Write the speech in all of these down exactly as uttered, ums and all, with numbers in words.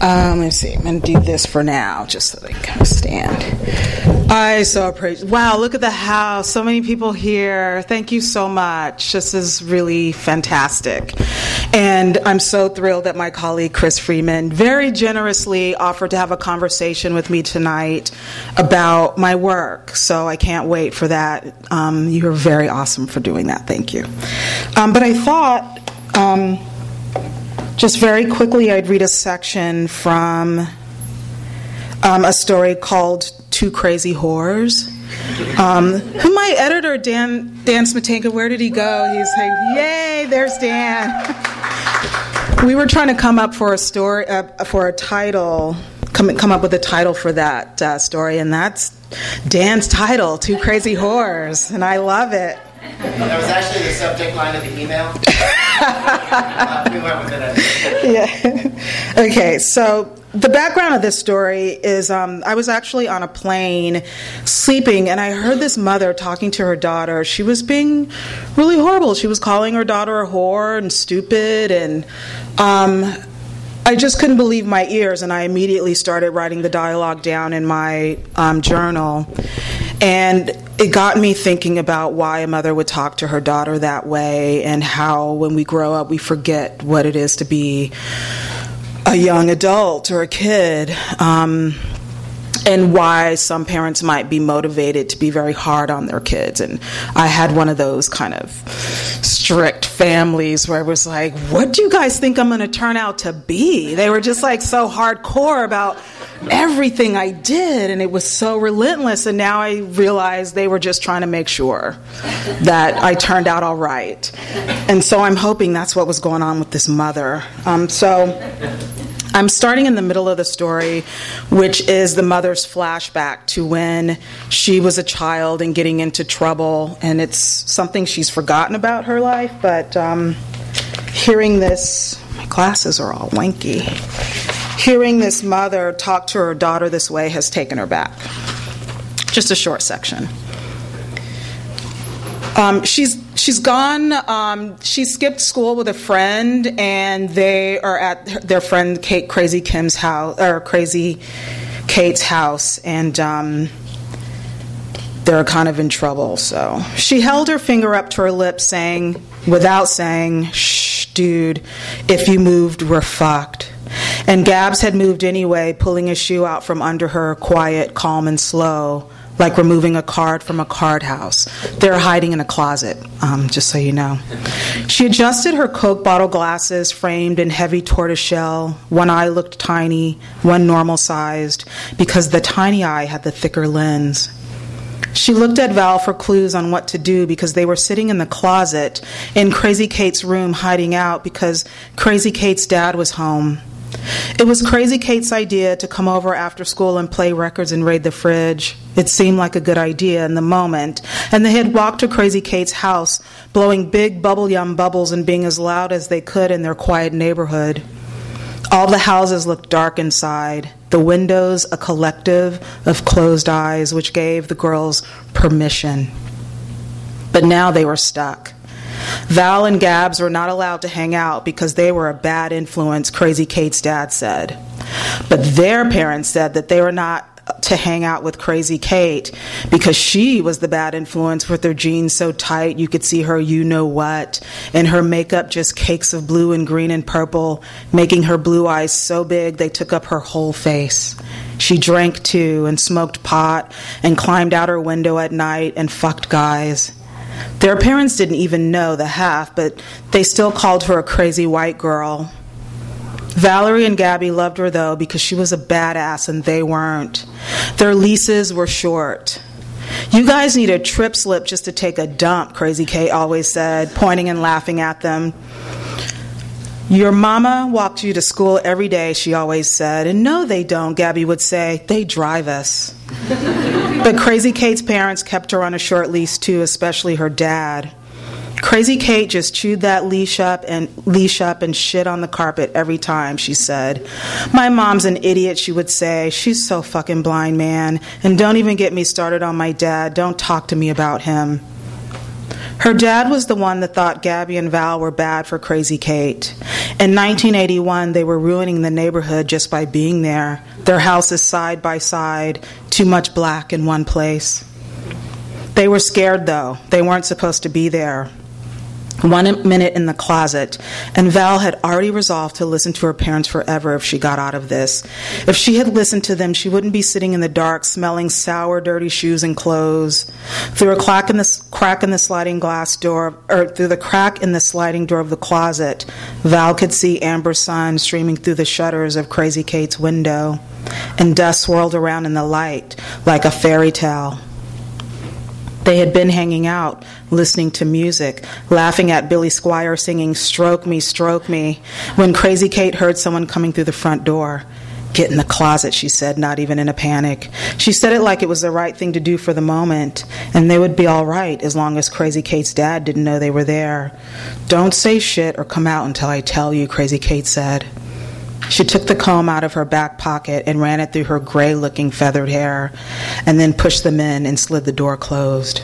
Um, let's see. I'm going to do this for now, just so they kind of stand. I so appreciate. Wow, look at the house. So many people here. Thank you so much. This is really fantastic. And I'm so thrilled that my colleague, Chris Freeman, very generously offered to have a conversation with me tonight about my work. So I can't wait for that. Um, you're very awesome for doing that. Thank you. Um, but I thought... Um, Just very quickly, I'd read a section from um, a story called Two Crazy Whores. Um, who my editor, Dan Dan Smotanka, where did he go? He's like, yay, there's Dan. We were trying to come up for a story, uh, for a title, come, come up with a title for that uh, story, and that's Dan's title, Two Crazy Whores, and I love it. That was actually the subject line of the email. We went with it. Yeah. Okay, so the background of this story is um, I was actually on a plane sleeping, and I heard this mother talking to her daughter. She was being really horrible. She was calling her daughter a whore and stupid, and um, I just couldn't believe my ears, and I immediately started writing the dialogue down in my um, journal. And it got me thinking about why a mother would talk to her daughter that way, and how when we grow up we forget what it is to be a young adult or a kid, um, and why some parents might be motivated to be very hard on their kids. And I had one of those kind of strict families where I was like, what do you guys think I'm going to turn out to be? They were just like so hardcore about everything I did, and it was so relentless. And now I realize they were just trying to make sure that I turned out all right. And so I'm hoping that's what was going on with this mother. Um, so I'm starting in the middle of the story, which is the mother's flashback to when she was a child and getting into trouble, and it's something she's forgotten about her life. But um, hearing this, my glasses are all wanky. Hearing this mother talk to her daughter this way has taken her back. Just a short section. Um, she's she's gone. Um, she skipped school with a friend, and they are at their friend Kate, Crazy Kim's house, or Crazy Kate's house, and um, they're kind of in trouble. So she held her finger up to her lips, saying, without saying, "Shh, dude, if you moved, we're fucked." And Gabs had moved anyway, pulling his shoe out from under her, quiet, calm, and slow, like removing a card from a card house. They're hiding in a closet, um, just so you know. She adjusted her Coke bottle glasses, framed in heavy tortoiseshell. One eye looked tiny, one normal-sized, because the tiny eye had the thicker lens. She looked at Val for clues on what to do, because they were sitting in the closet in Crazy Kate's room, hiding out because Crazy Kate's dad was home. It was Crazy Kate's idea to come over after school and play records and raid the fridge. It seemed like a good idea in the moment, and they had walked to Crazy Kate's house, blowing big Bubble Yum bubbles and being as loud as they could in their quiet neighborhood. All the houses looked dark inside, the windows a collective of closed eyes, which gave the girls permission. But now they were stuck. Val and Gabs were not allowed to hang out because they were a bad influence, Crazy Kate's dad said. But their parents said that they were not to hang out with Crazy Kate because she was the bad influence, with her jeans so tight you could see her you-know-what, and her makeup just cakes of blue and green and purple, making her blue eyes so big they took up her whole face. She drank, too, and smoked pot and climbed out her window at night and fucked guys. Their parents didn't even know the half, but they still called her a crazy white girl. Valerie and Gabby loved her, though, because she was a badass and they weren't. Their leases were short. "You guys need a trip slip just to take a dump," Crazy Kate always said, pointing and laughing at them. "Your mama walked you to school every day," she always said. "And no, they don't," Gabby would say. "They drive us." But Crazy Kate's parents kept her on a short leash, too, especially her dad. Crazy Kate just chewed that leash up and leash up and shit on the carpet every time, she said. "My mom's an idiot," she would say. "She's so fucking blind, man. And don't even get me started on my dad. Don't talk to me about him." Her dad was the one that thought Gabby and Val were bad for Crazy Kate. In nineteen eighty-one, they were ruining the neighborhood just by being there. Their houses side by side, too much black in one place. They were scared, though. They weren't supposed to be there. One minute in the closet, and Val had already resolved to listen to her parents forever if she got out of this. If she had listened to them, she wouldn't be sitting in the dark smelling sour, dirty shoes and clothes. Through a crack in the, crack in the sliding glass door, or through the crack in the sliding door of the closet, Val could see amber sun streaming through the shutters of Crazy Kate's window, and dust swirled around in the light like a fairy tale. They had been hanging out, listening to music, laughing at Billy Squire singing "Stroke Me, Stroke Me," when Crazy Kate heard someone coming through the front door. "Get in the closet," she said, not even in a panic. She said it like it was the right thing to do for the moment, and they would be all right as long as Crazy Kate's dad didn't know they were there. "Don't say shit or come out until I tell you," Crazy Kate said. She took the comb out of her back pocket and ran it through her gray-looking feathered hair, and then pushed them in and slid the door closed.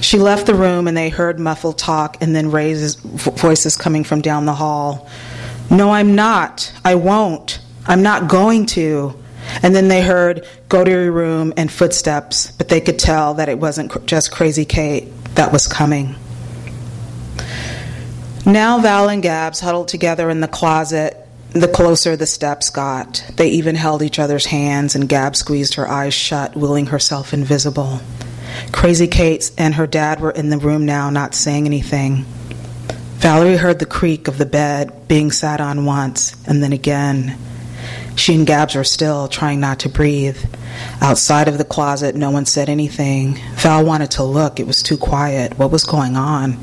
She left the room, and they heard muffled talk and then raises, voices coming from down the hall. "No, I'm not. I won't. I'm not going to." And then they heard, "Go to your room," and footsteps, but they could tell that it wasn't just Crazy Kate that was coming. Now Val and Gabs huddled together in the closet. The closer the steps got, they even held each other's hands, and Gab squeezed her eyes shut, willing herself invisible. Crazy Kate and her dad were in the room now, not saying anything. Valerie heard the creak of the bed being sat on once, and then again. She and Gabs were still, trying not to breathe. Outside of the closet, no one said anything. Val wanted to look. It was too quiet. What was going on?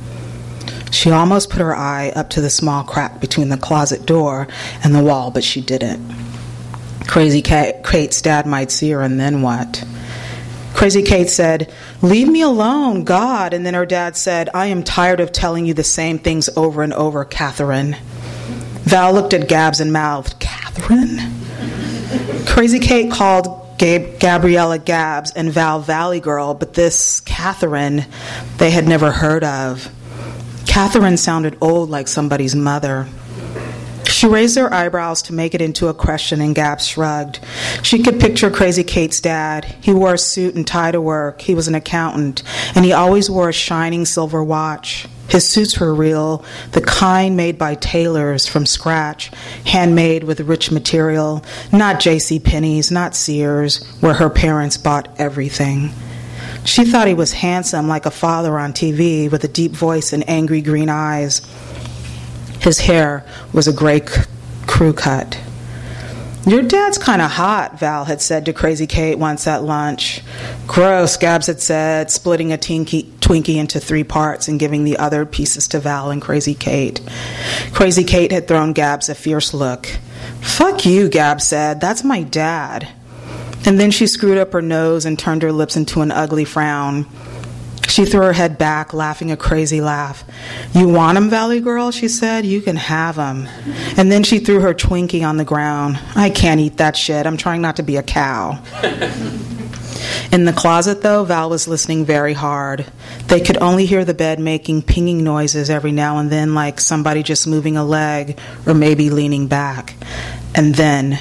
She almost put her eye up to the small crack between the closet door and the wall, but she didn't. Crazy Kate's dad might see her, and then what? Crazy Kate said, "Leave me alone, God." And then her dad said, "I am tired of telling you the same things over and over, Catherine." Val looked at Gabs and mouthed, "Catherine?" Crazy Kate called Gab- Gabriella Gabs and Val Valley Girl, but this Catherine they had never heard of. Catherine sounded old, like somebody's mother. She raised her eyebrows to make it into a question, and Gab shrugged. She could picture Crazy Kate's dad. He wore a suit and tie to work. He was an accountant, and he always wore a shining silver watch. His suits were real, the kind made by tailors from scratch, handmade with rich material, not J C Penney's, not Sears, where her parents bought everything. She thought he was handsome, like a father on T V, with a deep voice and angry green eyes. His hair was a gray c- crew cut. "Your dad's kind of hot," Val had said to Crazy Kate once at lunch. "Gross," Gabs had said, splitting a Twinkie, Twinkie into three parts and giving the other pieces to Val and Crazy Kate. Crazy Kate had thrown Gabs a fierce look. "Fuck you," Gabs said. "That's my dad." And then she screwed up her nose and turned her lips into an ugly frown. She threw her head back, laughing a crazy laugh. "You want him, Valley Girl?" she said. "You can have him." And then she threw her Twinkie on the ground. "I can't eat that shit. I'm trying not to be a cow." In the closet, though, Val was listening very hard. They could only hear the bed making pinging noises every now and then, like somebody just moving a leg or maybe leaning back. And then,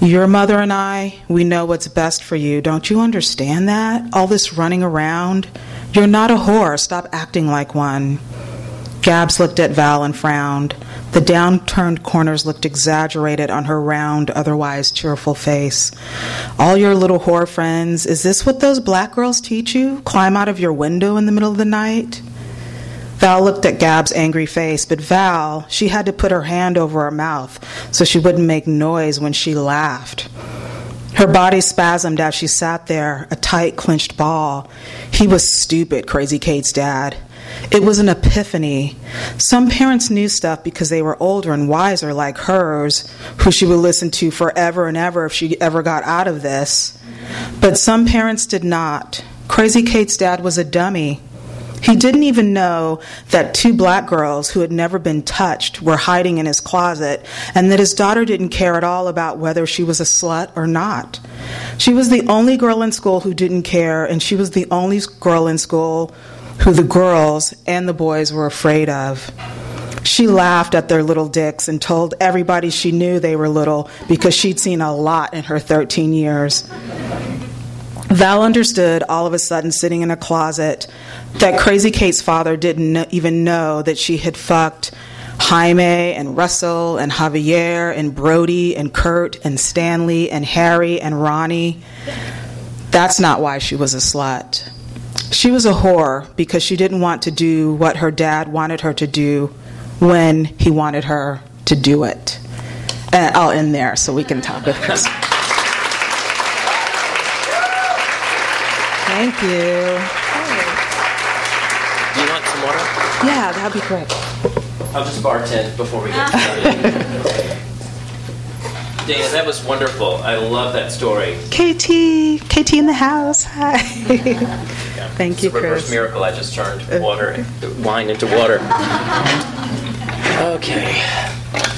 "Your mother and I, we know what's best for you. Don't you understand that? All this running around? You're not a whore. Stop acting like one." Gabs looked at Val and frowned. The downturned corners looked exaggerated on her round, otherwise cheerful face. "All your little whore friends, is this what those black girls teach you? Climb out of your window in the middle of the night?" Val looked at Gab's angry face, but Val, she had to put her hand over her mouth so she wouldn't make noise when she laughed. Her body spasmed as she sat there, a tight, clenched ball. He was stupid, Crazy Kate's dad. It was an epiphany. Some parents knew stuff because they were older and wiser, like hers, who she would listen to forever and ever if she ever got out of this. But some parents did not. Crazy Kate's dad was a dummy. He didn't even know that two black girls who had never been touched were hiding in his closet, and that his daughter didn't care at all about whether she was a slut or not. She was the only girl in school who didn't care, and she was the only girl in school who the girls and the boys were afraid of. She laughed at their little dicks and told everybody she knew they were little because she'd seen a lot in her thirteen years. Val understood all of a sudden, sitting in a closet, that Crazy Kate's father didn't even know that she had fucked Jaime and Russell and Javier and Brody and Kurt and Stanley and Harry and Ronnie. That's not why she was a slut. She was a whore because she didn't want to do what her dad wanted her to do when he wanted her to do it. And I'll end there so we can talk with Chris. Thank you. Do you want some water? Yeah, that'd be great. I'll just bartend before we get started. Dana, that was wonderful. I love that story. K T, K T in the house. Hi. Yeah. Thank it's you, a reverse Chris. Miracle. I just turned water, wine into water. Okay.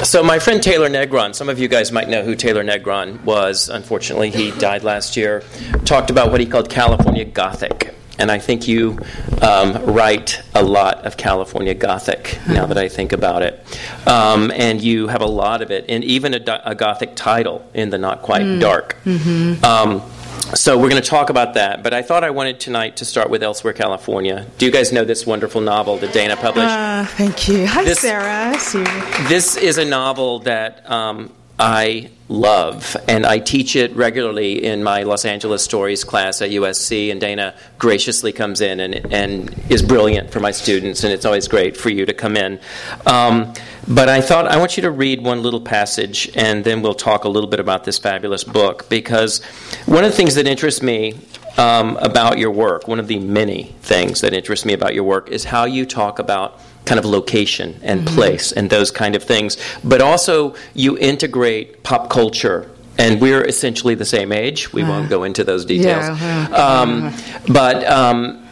So my friend Taylor Negron, some of you guys might know who Taylor Negron was. Unfortunately, he died last year. Talked about what he called California Gothic. And I think you um, write a lot of California Gothic, now that I think about it. Um, and you have a lot of it, and even a, do- a Gothic title in the Not Quite mm. Dark. Mm-hmm. Um, so we're going to talk about that. But I thought I wanted tonight to start with Elsewhere, California. Do you guys know this wonderful novel that Dana published? Uh, thank you. Hi, this, Sarah. I see you. This is a novel that... Um, I love, and I teach it regularly in my Los Angeles Stories class at U S C, and Dana graciously comes in and, and is brilliant for my students, and it's always great for you to come in. Um, but I thought I want you to read one little passage, and then we'll talk a little bit about this fabulous book, because one of the things that interests me um, about your work, one of the many things that interests me about your work, is how you talk about kind of location and place and those kind of things. But also, you integrate pop culture. And we're essentially the same age. We uh, won't go into those details. Yeah, yeah. Um, but um,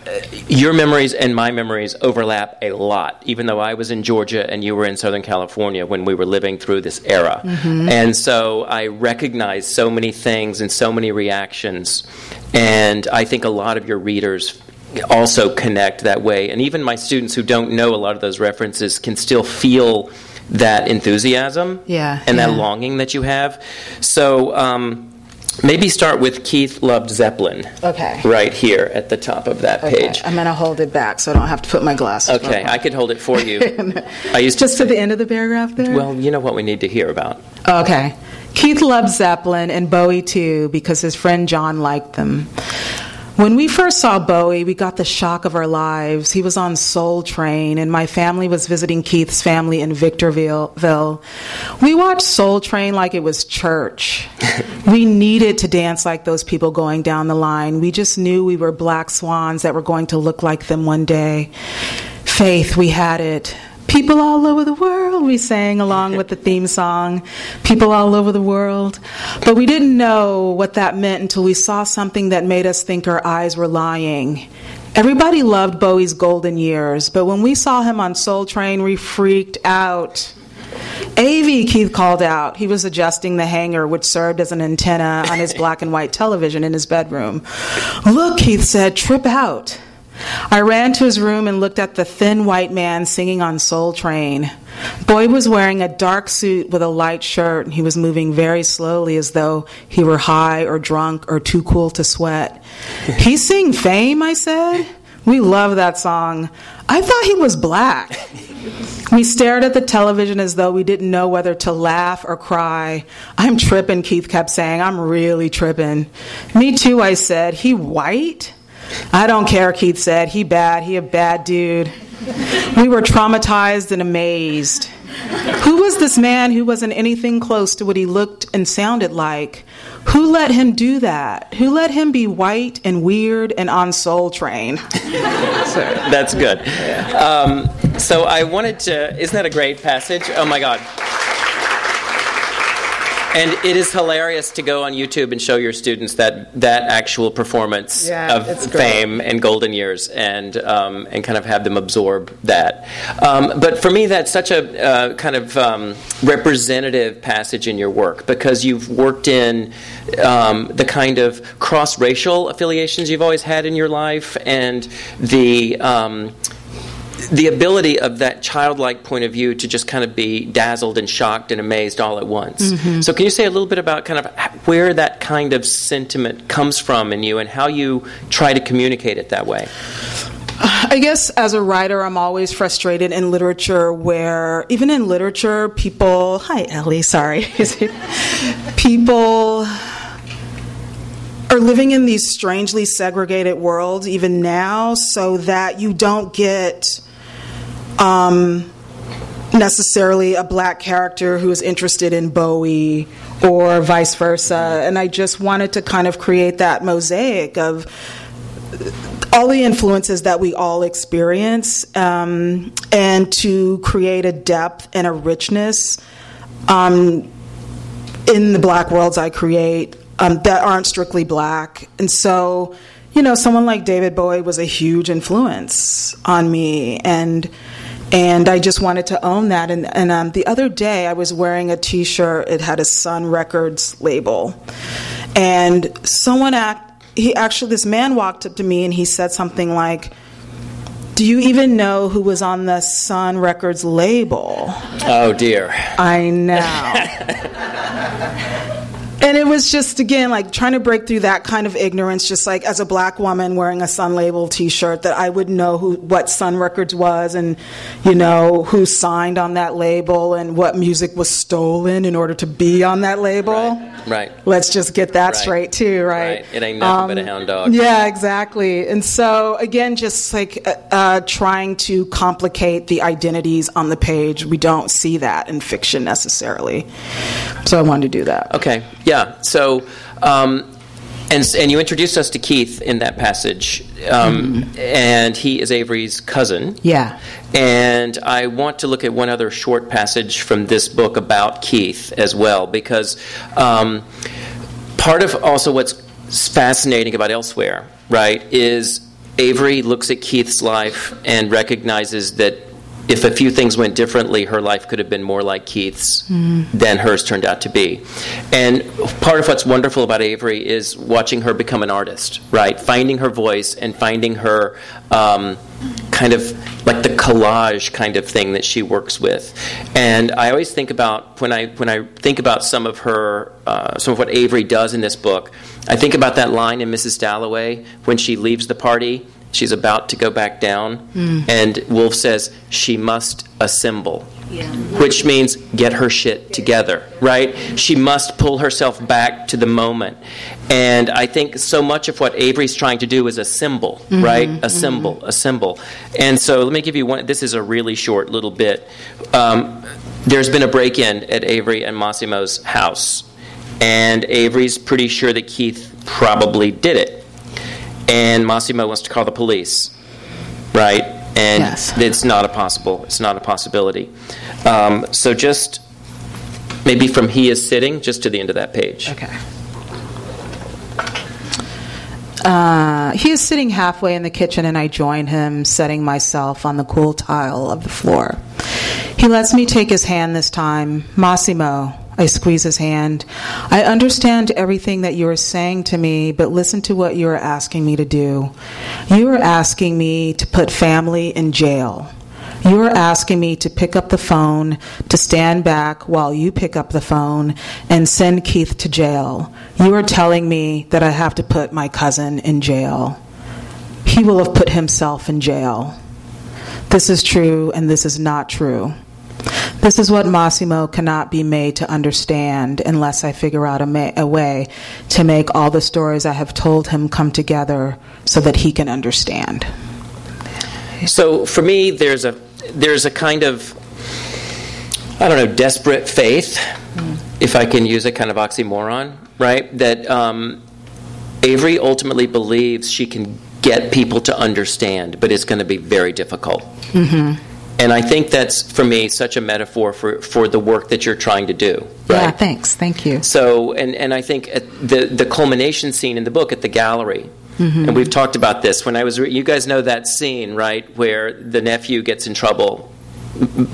your memories and my memories overlap a lot, even though I was in Georgia and you were in Southern California when we were living through this era. Mm-hmm. And so I recognize so many things and so many reactions. And I think a lot of your readers also connect that way. And even my students who don't know a lot of those references can still feel that enthusiasm yeah, and yeah. that longing that you have. So um, maybe start with Keith loved Zeppelin. Okay. Right here at the top of that okay. page. I'm going to hold it back so I don't have to put my glasses on. Okay, I could hold it for you. I used Just to, to the end of the paragraph there? Well, you know what we need to hear about. Okay. Keith loved Zeppelin and Bowie too because his friend John liked them. When we first saw Bowie, we got the shock of our lives. He was on Soul Train, and my family was visiting Keith's family in Victorville. We watched Soul Train like it was church. We needed to dance like those people going down the line. We just knew we were black swans that were going to look like them one day. Faith, we had it. People all over the world, we sang along with the theme song, people all over the world. But we didn't know what that meant until we saw something that made us think our eyes were lying. Everybody loved Bowie's golden years, but when we saw him on Soul Train, we freaked out. Avie, Keith called out. He was adjusting the hanger, which served as an antenna on his black and white television in his bedroom. Look, Keith said, trip out. I ran to his room and looked at the thin white man singing on Soul Train. Boy was wearing a dark suit with a light shirt, and he was moving very slowly as though he were high or drunk or too cool to sweat. He sang Fame, I said. We love that song. I thought he was black. We stared at the television as though we didn't know whether to laugh or cry. I'm tripping, Keith kept saying. I'm really tripping. Me too, I said. He white? I don't care, Keith said. He bad. He a bad dude. We were traumatized and amazed. Who was this man who wasn't anything close to what he looked and sounded like? Who let him do that? Who let him be white and weird and on Soul Train? That's good. Um, so I wanted to... Isn't that a great passage? Oh, my God. And it is hilarious to go on YouTube and show your students that that actual performance yeah, of Fame and Golden Years, and um, and kind of have them absorb that. Um, but for me, that's such a uh, kind of um, representative passage in your work, because you've worked in um, the kind of cross-racial affiliations you've always had in your life, and the um, the ability of that childlike point of view to just kind of be dazzled and shocked and amazed all at once. Mm-hmm. So can you say a little bit about kind of where that kind of sentiment comes from in you and how you try to communicate it that way? I guess as a writer, I'm always frustrated in literature where, even in literature, people... Hi, Ellie, sorry. People... are living in these strangely segregated worlds even now, so that you don't get um, necessarily a black character who is interested in Bowie or vice versa. And I just wanted to kind of create that mosaic of all the influences that we all experience, um, and to create a depth and a richness um, in the black worlds I create. Um, that aren't strictly black. And so, you know, someone like David Bowie was a huge influence on me, and and I just wanted to own that. And, and um, the other day I was wearing a T-shirt. It had a Sun Records label. And someone, act, he actually, this man walked up to me and he said something like, "Do you even know who was on the Sun Records label?" Oh, dear. I know. And it was just, again, like trying to break through that kind of ignorance, just like as a black woman wearing a Sun label T-shirt, that I would know who, what Sun Records was, and, you know, who signed on that label and what music was stolen in order to be on that label. Right. right. Let's just get that right. straight too, right? Right. It ain't nothing um, but a hound dog. Yeah, exactly. And so, again, just like uh, uh, trying to complicate the identities on the page. We don't see that in fiction necessarily. So I wanted to do that. Okay. Yeah. Yeah, so, um, and and you introduced us to Keith in that passage, um, mm-hmm. and he is Avery's cousin. Yeah. And I want to look at one other short passage from this book about Keith as well, because um, part of also what's fascinating about Elsewhere, right, is Avery looks at Keith's life and recognizes that if a few things went differently, her life could have been more like Keith's mm. than hers turned out to be. And part of what's wonderful about Avery is watching her become an artist, right? Finding her voice and finding her um, kind of like the collage kind of thing that she works with. And I always think about, when I when I think about some of her, uh, some of what Avery does in this book, I think about that line in Missus Dalloway when she leaves the party. She's about to go back down, mm. and Wolf says, "She must assemble," yeah. which means get her shit together, right? She must pull herself back to the moment. And I think so much of what Avery's trying to do is assemble, mm-hmm. right? Assemble, mm-hmm. assemble. And so let me give you one. This is a really short little bit. Um, there's been a break-in at Avery and Massimo's house, and Avery's pretty sure that Keith probably did it. And Massimo wants to call the police, right? And yes. it's not a possible. It's not a possibility. Um, so just maybe from "He is sitting" just to the end of that page. Okay. Uh, he is sitting halfway in the kitchen, and I join him, setting myself on the cool tile of the floor. He lets me take his hand this time. "Massimo," I squeeze his hand. "I understand everything that you are saying to me, but listen to what you are asking me to do. You are asking me to put family in jail. You are asking me to pick up the phone, to stand back while you pick up the phone, and send Keith to jail. You are telling me that I have to put my cousin in jail. He will have put himself in jail. This is true, and this is not true. This is what Massimo cannot be made to understand unless I figure out a, ma- a way to make all the stories I have told him come together so that he can understand." So for me, there's a there's a kind of, I don't know, desperate faith, mm. if I can use a kind of oxymoron, right? That um, Avery ultimately believes she can get people to understand, but it's going to be very difficult. Mm-hmm. And I think that's, for me, such a metaphor for, for the work that you're trying to do. Right? Yeah, thanks. Thank you. So, and, and I think at the, the culmination scene in the book at the gallery, mm-hmm. and we've talked about this, when I was, re- you guys know that scene, right, where the nephew gets in trouble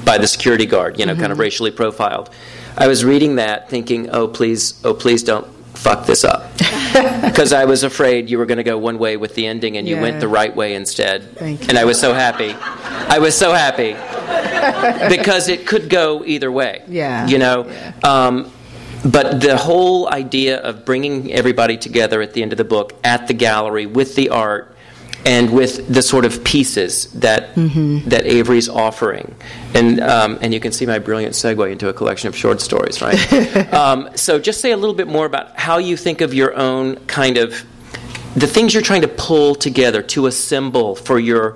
by the security guard, you know, mm-hmm. kind of racially profiled. I was reading that thinking, oh, please, oh, please don't fuck this up. Because I was afraid you were going to go one way with the ending, and you yeah. went the right way instead. Thank you. And I was so happy. I was so happy. Because it could go either way. Yeah. You know? Yeah. Um, but the whole idea of bringing everybody together at the end of the book, at the gallery, with the art, and with the sort of pieces that mm-hmm. that Avery's offering. And um, and you can see my brilliant segue into a collection of short stories, right? um, so just say a little bit more about how you think of your own kind of, the things you're trying to pull together to assemble for your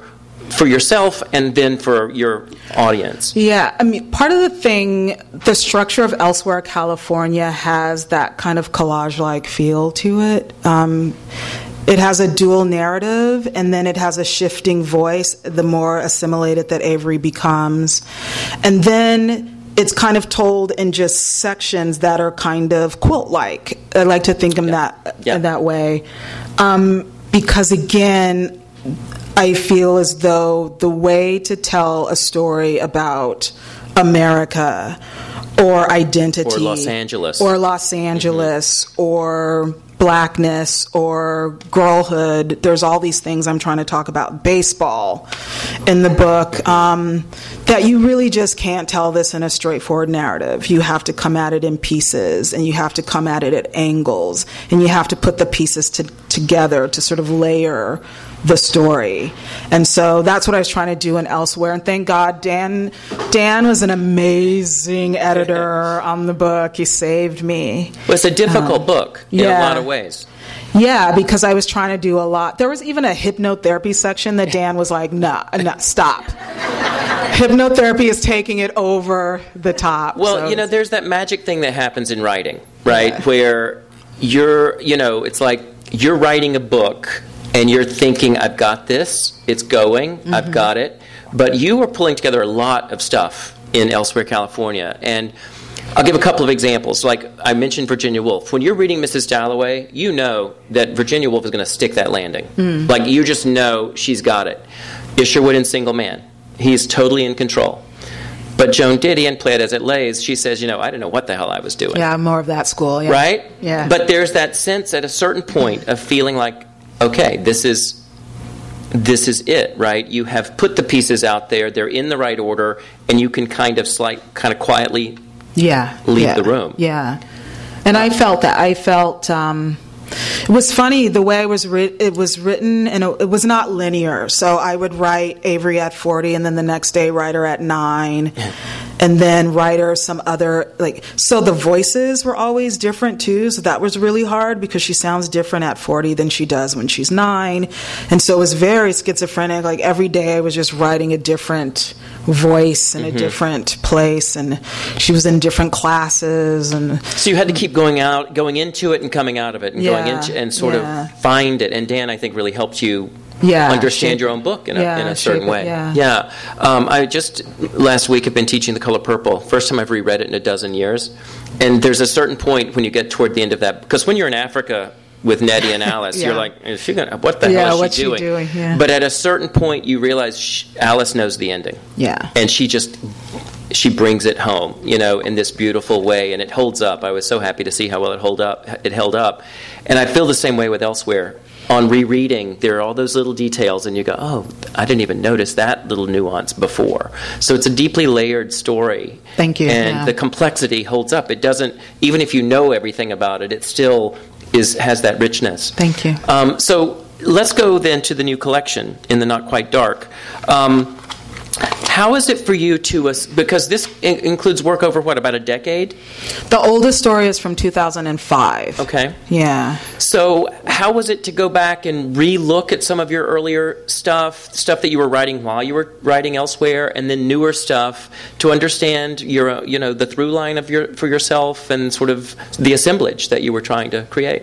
for yourself and then for your audience. Yeah, I mean, part of the thing, the structure of Elsewhere California has that kind of collage-like feel to it. Um It has a dual narrative, and then it has a shifting voice, the more assimilated that Avery becomes. And then it's kind of told in just sections that are kind of quilt-like. I like to think of yeah. that yeah. that way. Um, because, again, I feel as though the way to tell a story about America or identity... Or Los Angeles. Or Los Angeles, mm-hmm. or... Blackness or girlhood. There's all these things I'm trying to talk about. Baseball in the book. Um, that you really just can't tell this in a straightforward narrative. You have to come at it in pieces, and you have to come at it at angles, and you have to put the pieces to, together to sort of layer the story. And so that's what I was trying to do in Elsewhere. And thank God Dan Dan was an amazing editor on the book. He saved me. Well, it's a difficult um, book in yeah. a lot of ways. Yeah, because I was trying to do a lot. There was even a hypnotherapy section that Dan was like, nah, nah stop. Hypnotherapy is taking it over the top. Well, so. You know, there's that magic thing that happens in writing, right? Yeah. Where you're, you know, it's like you're writing a book and you're thinking, I've got this, it's going, mm-hmm. I've got it. But you were pulling together a lot of stuff in Elsewhere, California. And I'll give a couple of examples. Like I mentioned Virginia Woolf. When you're reading Missus Dalloway, you know that Virginia Woolf is going to stick that landing. Mm. Like you just know she's got it. Isherwood in Single Man. He's totally in control. But Joan Didion and Play It As It Lays, she says, you know, I didn't know what the hell I was doing. Yeah, I'm more of that school. Yeah. Right? Yeah. But there's that sense at a certain point of feeling like, okay, this is this is it, right? You have put the pieces out there, they're in the right order, and you can kind of slight, kind of quietly yeah, leave yeah, the room. Yeah. And I felt that. I felt... Um, it was funny, the way it was, ri- it was written, and it was not linear. So I would write Avery at forty, and then the next day write her at nine, and then write her some other... like. So the voices were always different, too, so that was really hard because she sounds different at forty than she does when she's nine. And so it was very schizophrenic. Like every day I was just writing a different voice in mm-hmm. a different place, and she was in different classes. And so you had to keep going out, going into it and coming out of it and yeah. going and sort yeah. of find it. And Dan, I think, really helped you yeah, understand shape, your own book in a, yeah, in a certain shape, way. Yeah. yeah. Um, I just, last week, have been teaching The Color Purple. First time I've reread it in a dozen years. And there's a certain point when you get toward the end of that. Because when you're in Africa with Nettie and Alice, yeah. you're like, is she gonna, what the yeah, hell is what's she doing? She doing? Yeah. But at a certain point, you realize she, Alice knows the ending. Yeah. And she just... she brings it home, you know, in this beautiful way, and it holds up. I was so happy to see how well it held up. It held up, and I feel the same way with Elsewhere. On rereading, there are all those little details, and you go, "Oh, I didn't even notice that little nuance before." So it's a deeply layered story. Thank you. And yeah. the complexity holds up. It doesn't, even if you know everything about it, it still is has that richness. Thank you. Um, so let's go then to the new collection in the Not Quite Dark. Um, How is it for you to, uh, because this in- includes work over, what, about a decade? The oldest story is from two thousand five. Okay. Yeah. So how was it to go back and re-look at some of your earlier stuff, stuff that you were writing while you were writing Elsewhere, and then newer stuff, to understand your, you know, the through line of your for yourself and sort of the assemblage that you were trying to create?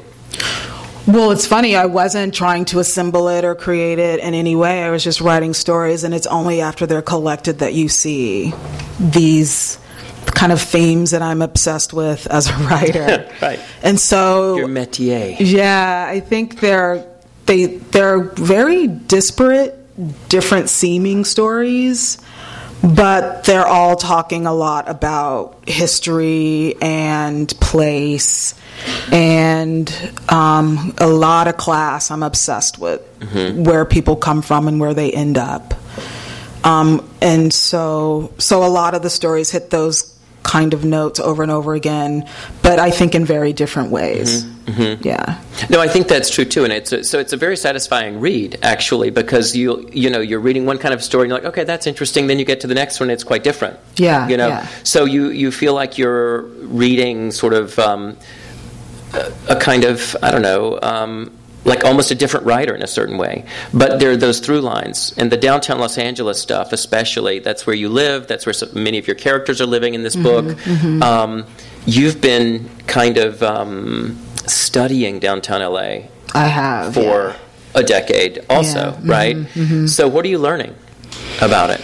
Well, it's funny. I wasn't trying to assemble it or create it in any way. I was just writing stories, and it's only after they're collected that you see these kind of themes that I'm obsessed with as a writer. Right. And so... Your métier. Yeah, I think they're, they, they're very disparate, different-seeming stories, but they're all talking a lot about history and place and um, a lot of class. I'm obsessed with mm-hmm. where people come from and where they end up. Um, and so so a lot of the stories hit those kind of notes over and over again, but I think in very different ways. Mm-hmm. Mm-hmm. Yeah. No, I think that's true too, and it's a, so it's a very satisfying read actually, because you you know you're reading one kind of story and you're like, okay, that's interesting. Then you get to the next one, and it's quite different. Yeah. You know. Yeah. So you you feel like you're reading sort of um, a, a kind of I don't know. Um, like almost a different writer in a certain way. But there are those through lines. And the downtown Los Angeles stuff especially, that's where you live, that's where so many of your characters are living in this mm-hmm, book. Mm-hmm. Um, you've been kind of um, studying downtown L A. I have. For yeah. a decade also, yeah. right? Mm-hmm, mm-hmm. So what are you learning about it?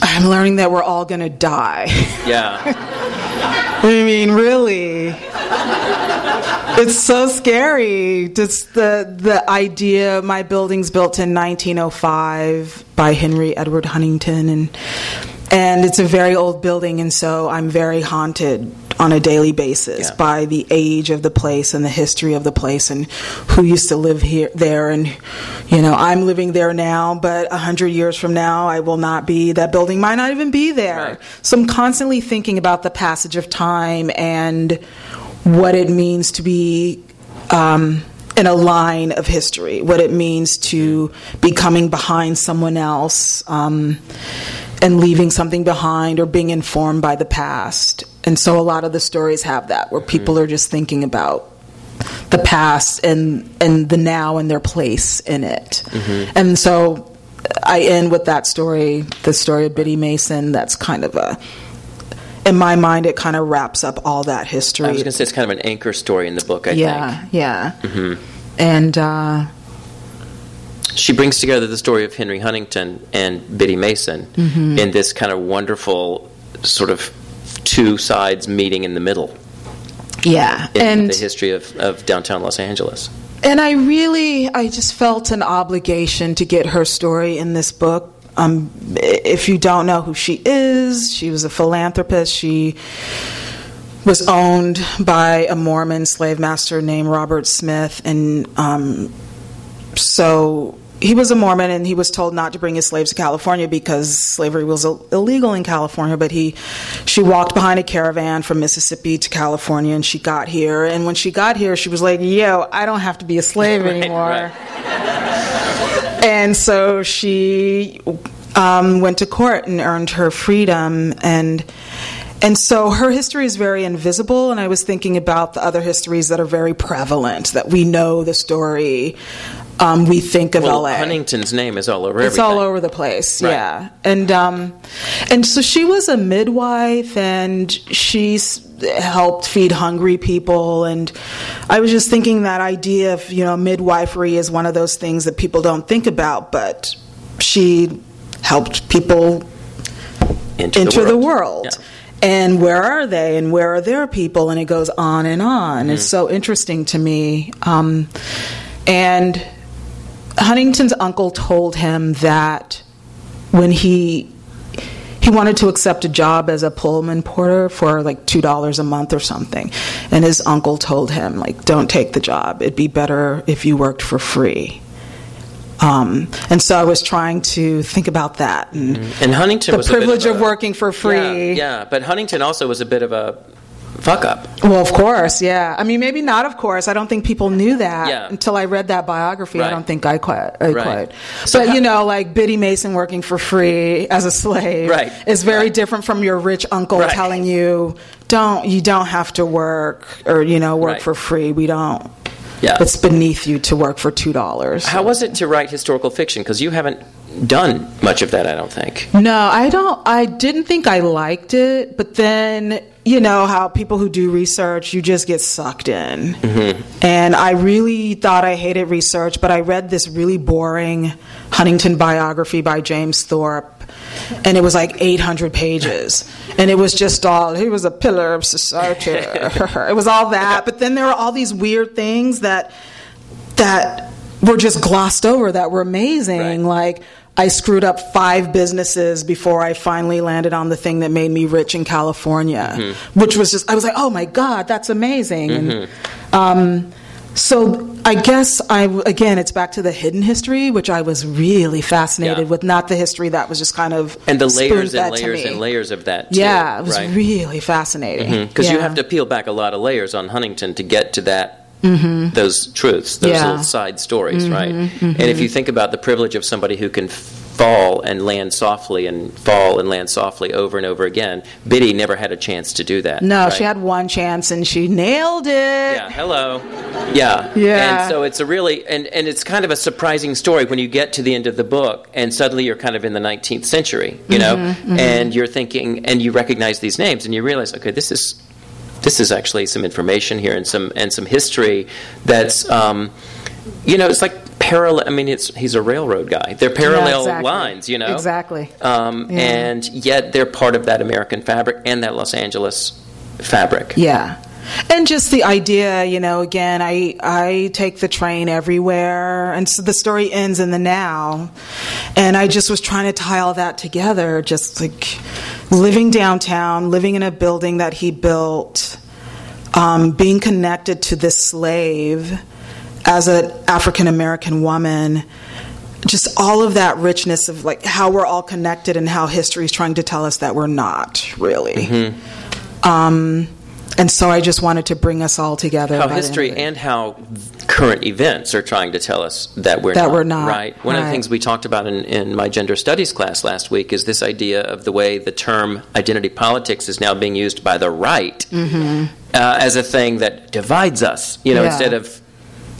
I'm learning that we're all going to die. Yeah. I mean, really... It's so scary. Just the the idea. My building's built in nineteen oh five by Henry Edward Huntington, and and it's a very old building, and so I'm very haunted on a daily basis yeah. by the age of the place and the history of the place and who used to live here there. And you know, I'm living there now, but a hundred years from now, I will not be. That building might not even be there. Right. So I'm constantly thinking about the passage of time and what it means to be um, in a line of history, what it means to be coming behind someone else um, and leaving something behind or being informed by the past. And so a lot of the stories have that, where people are just thinking about the past and, and the now and their place in it. Mm-hmm. And so I end with that story, the story of Biddy Mason, that's kind of a... In my mind, it kind of wraps up all that history. I was going to say it's kind of an anchor story in the book, I yeah, think. Yeah, yeah. Mm-hmm. And uh, she brings together the story of Henry Huntington and Biddy Mason mm-hmm. in this kind of wonderful sort of two sides meeting in the middle. Yeah. In and the history of, of downtown Los Angeles. And I really, I just felt an obligation to get her story in this book. Um, if you don't know who she is, she was a philanthropist. She was owned by a Mormon slave master named Robert Smith. And um, so he was a Mormon, and he was told not to bring his slaves to California because slavery was illegal in California. But he, she walked behind a caravan from Mississippi to California, and she got here. And when she got here, she was like, yo, I don't have to be a slave right, anymore. Right. And so she um, went to court and earned her freedom. And and so her history is very invisible. And I was thinking about the other histories that are very prevalent, that we know the story, um, we think of well, L A. Huntington's name is all over everything. It's all over the place, right. yeah. And, um, and so she was a midwife, and she's... helped feed hungry people. And I was just thinking that idea of, you know, midwifery is one of those things that people don't think about, but she helped people into, into the world. The world. Yeah. And where are they? And where are their people? And it goes on and on. Mm. It's so interesting to me. Um, and Huntington's uncle told him that when he... He wanted to accept a job as a Pullman porter for like two dollars a month or something. And his uncle told him, like, don't take the job. It'd be better if you worked for free. Um, and so I was trying to think about that. And, and Huntington the was the privilege a bit of, of a, working for free. Yeah, yeah, but Huntington also was a bit of a fuck up. Well, of course, yeah. I mean, maybe not of course. I don't think people knew that yeah. until I read that biography. Right. I don't think I quite. I right. quite. So but, how, you know, like Biddy Mason working for free as a slave right. is very right. different from your rich uncle right. telling you, don't, you don't have to work or, you know, work right. for free. We don't. Yeah. It's beneath you to work for two dollars. How was it to write historical fiction? Because you haven't done much of that, I don't think. No, I don't. I didn't think I liked it, but then... you know, how people who do research, you just get sucked in. Mm-hmm. And I really thought I hated research, but I read this really boring Huntington biography by James Thorpe, and it was like eight hundred pages. And it was just all, he was a pillar of society. It was all that. But then there were all these weird things that that were just glossed over that were amazing. Right. Like, I screwed up five businesses before I finally landed on the thing that made me rich in California, mm-hmm. which was just, I was like, oh my God, that's amazing. Mm-hmm. And, um, so I guess, I again, it's back to the hidden history, which I was really fascinated yeah. with, not the history that was just kind of and the layers and layers and layers of that, too, yeah, it was right? really fascinating. Because mm-hmm. yeah. you have to peel back a lot of layers on Huntington to get to that. Mm-hmm. Those truths, those yeah. little side stories, mm-hmm, right? Mm-hmm. And if you think about the privilege of somebody who can fall and land softly and fall and land softly over and over again, Biddy never had a chance to do that. No, right? She had one chance and she nailed it. Yeah, hello. Yeah. Yeah. And so it's a really, and, and it's kind of a surprising story when you get to the end of the book and suddenly you're kind of in the nineteenth century, you mm-hmm, know, mm-hmm. and you're thinking, and you recognize these names and you realize, okay, this is... This is actually some information here and some and some history that's, um, you know, it's like parallel. I mean, it's he's a railroad guy. They're parallel yeah, exactly. lines, you know. Exactly. Um, yeah. And yet they're part of that American fabric and that Los Angeles fabric. Yeah. And just the idea, you know, again, I I take the train everywhere. And so the story ends in the now. And I just was trying to tie all that together, just like... Living downtown, living in a building that he built, um, being connected to this slave as an African-American woman, just all of that richness of like how we're all connected and how history is trying to tell us that we're not, really. Mm-hmm. Um, and so I just wanted to bring us all together. How history and how current events are trying to tell us that we're, that not, we're not. Right. One right. of the things we talked about in, in my gender studies class last week is this idea of the way the term identity politics is now being used by the right mm-hmm. uh, as a thing that divides us, you know, yeah. instead of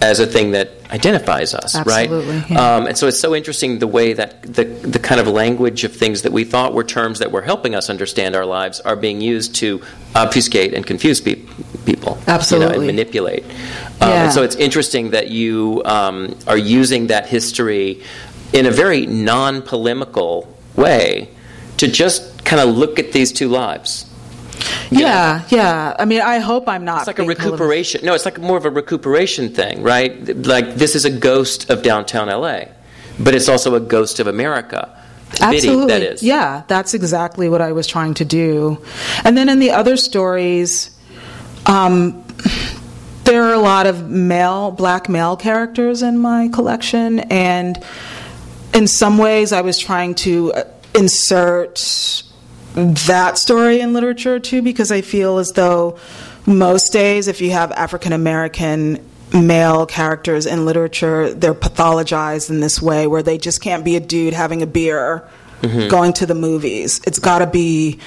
as a thing that identifies us, absolutely, right? Yeah. Um, and so it's so interesting the way that the the kind of language of things that we thought were terms that were helping us understand our lives are being used to obfuscate and confuse pe- people. Absolutely. You know, and manipulate. Um, yeah. And so it's interesting that you um, are using that history in a very non-polemical way to just kind of look at these two lives. You yeah, know? yeah. I mean, I hope I'm not. It's like a recuperation. Little... No, it's like more of a recuperation thing, right? Like this is a ghost of downtown L A, but it's also a ghost of America. Absolutely, Biddy, that is. Yeah, that's exactly what I was trying to do. And then in the other stories, um, there are a lot of male, black male characters in my collection, and in some ways, I was trying to insert that story in literature too, because I feel as though most days if you have African American male characters in literature, they're pathologized in this way where they just can't be a dude having a beer, mm-hmm. going to the movies. It's got to be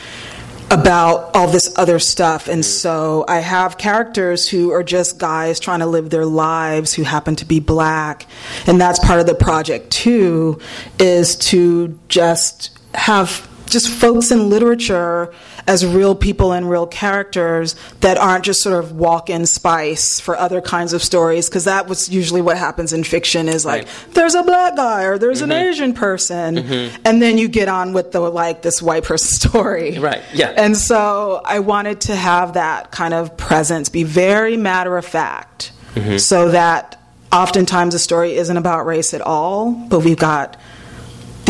about all this other stuff. And so I have characters who are just guys trying to live their lives who happen to be black. And that's part of the project too, is to just have... just folks in literature as real people and real characters that aren't just sort of walk-in spice for other kinds of stories, because that was usually what happens in fiction is like, right. there's a black guy or there's mm-hmm. an Asian person, mm-hmm. and then you get on with the like this white person story. Right, yeah. And so I wanted to have that kind of presence be very matter-of-fact, mm-hmm. so that oftentimes a story isn't about race at all, but we've got...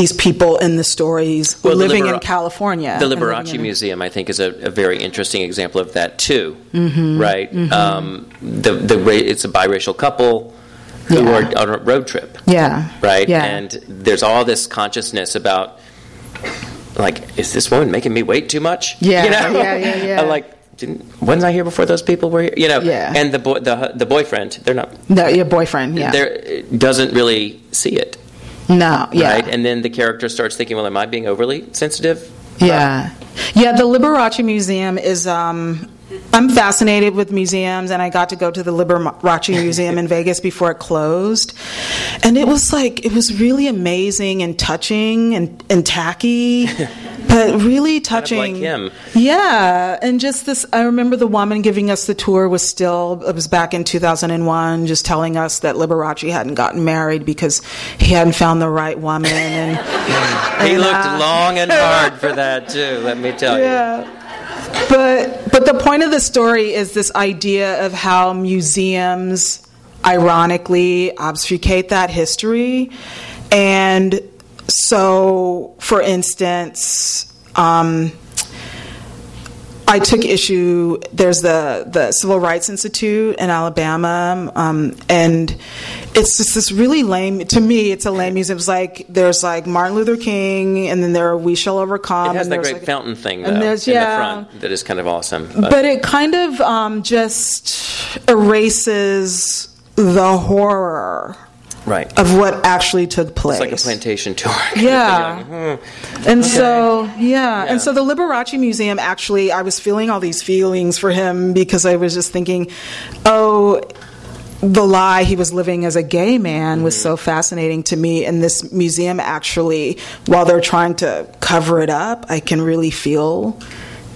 these people in the stories well, living the Libera- in California. The Liberace Museum, I think, is a, a very interesting example of that, too. Mm-hmm. Right? Mm-hmm. Um, the, the ra- it's a biracial couple who yeah. are on a road trip. Yeah. Right? Yeah. And there's all this consciousness about, like, is this woman making me wait too much? Yeah, you know? yeah, yeah, yeah. I'm like, Didn't, wasn't I here before those people were here? You know, yeah. and the, bo- the, the boyfriend, they're not... No, your boyfriend, yeah. They're, doesn't really see it. No, yeah. Right? And then the character starts thinking, well, am I being overly sensitive? Yeah. Yeah, the Liberace Museum is... Um, I'm fascinated with museums, and I got to go to the Liberace Museum in Vegas before it closed. And it was like, it was really amazing and touching and, and tacky. but really touching. Kind of like him. Yeah, and just this. I remember the woman giving us the tour was still. It was back in two thousand one, just telling us that Liberace hadn't gotten married because he hadn't found the right woman. And, and he looked uh, long and hard for that too. Let me tell yeah. you. But but the point of the story is this idea of how museums, ironically, obfuscate that history. And so, for instance, um, I took issue, there's the, the Civil Rights Institute in Alabama, um, and it's just this really lame, to me, it's a lame museum. It's like, there's like Martin Luther King, and then there are We Shall Overcome. It has and that great like, fountain thing, though, and there's, yeah, in the front that is kind of awesome. But, but it kind of um, just erases the horror. Right. Of what actually took place. It's like a plantation tour. Yeah. Like, hmm. And okay. so, yeah. yeah. And so the Liberace Museum, actually, I was feeling all these feelings for him because I was just thinking, oh, the lie he was living as a gay man mm-hmm. was so fascinating to me. And this museum actually, while they're trying to cover it up, I can really feel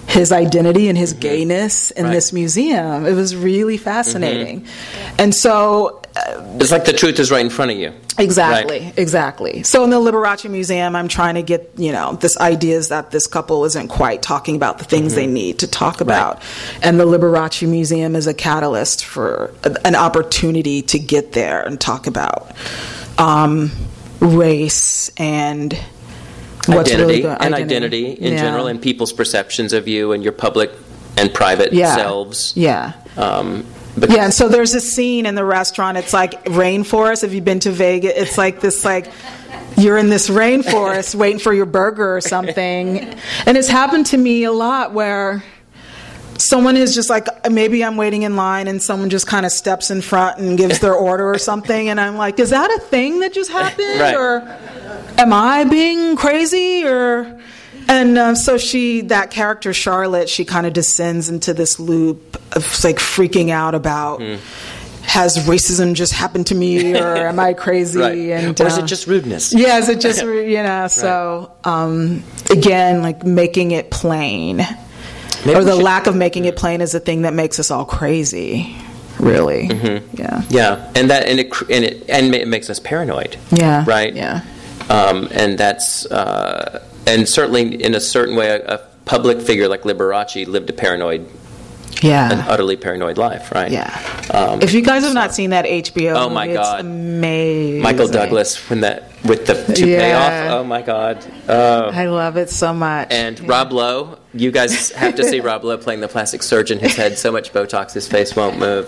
his identity and his mm-hmm. gayness in right. this museum. It was really fascinating. Mm-hmm. And so... It's like the truth is right in front of you. Exactly, right? exactly. So in the Liberace Museum, I'm trying to get, you know, this idea is that this couple isn't quite talking about the things mm-hmm. they need to talk about. Right. And the Liberace Museum is a catalyst for a, an opportunity to get there and talk about um, race and what's identity, really going on. And identity, identity in yeah. general, and people's perceptions of you and your public and private yeah. selves. Yeah. Um, Because yeah, and so there's a scene in the restaurant. It's like rainforest. Have you been to Vegas? It's like this, like you're in this rainforest waiting for your burger or something. And it's happened to me a lot where someone is just like, maybe I'm waiting in line and someone just kind of steps in front and gives their order or something. And I'm like, is that a thing that just happened? Right. Or am I being crazy? Or... And uh, so she, that character Charlotte, she kind of descends into this loop of like freaking out about, mm. has racism just happened to me, or am I crazy? Right. And, or is uh, it just rudeness? Yeah, is it just, you know, so right. um, again, like making it plain, Maybe or the should... lack of making it plain is the thing that makes us all crazy. Really. Mm-hmm. Yeah. Yeah. And that, and it, and it, and it makes us paranoid. Yeah. Right. Yeah. Um, and that's, uh, And certainly, in a certain way, a, a public figure like Liberace lived a paranoid, yeah, an utterly paranoid life, right? Yeah. Um, if you guys have so, not seen that H B O, oh my movie, God, it's amazing. Michael Douglas when that with the toupee yeah. off, oh my God, oh. I love it so much. And yeah. Rob Lowe, you guys have to see Rob Lowe playing the plastic surgeon. His head so much Botox, his face won't move,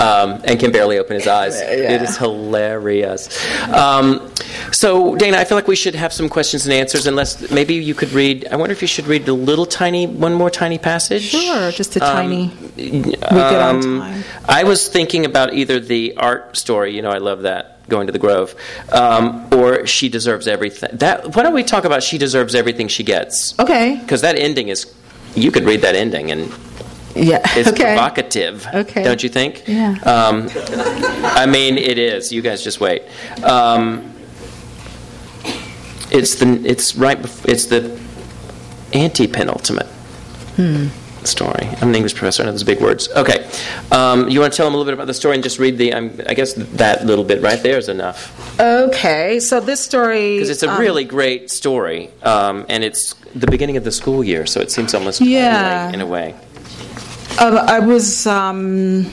um, and can barely open his eyes. Yeah. It is hilarious. Um, So, Dana, I feel like we should have some questions and answers, unless maybe you could read... I wonder if you should read the little tiny, one more tiny passage? Sure, just a um, tiny... We get on time. I was thinking about either the art story, you know, I love that, going to the Grove, um, or She Deserves Everything. That. Why don't we talk about She Deserves Everything She Gets? Okay. Because that ending is... You could read that ending and... Yeah, it's okay. provocative, okay. don't you think? Yeah. Um, I mean, it is. You guys just wait. Um... It's the it's right before, it's the anti-penultimate hmm. story. I'm an English professor. I know those big words. Okay, um, you want to tell them a little bit about the story and just read the. I'm, I guess that little bit right there is enough. Okay, so this story because it's a um, really great story, um, and it's the beginning of the school year, so it seems almost yeah. timely in a way. Uh, I was. Um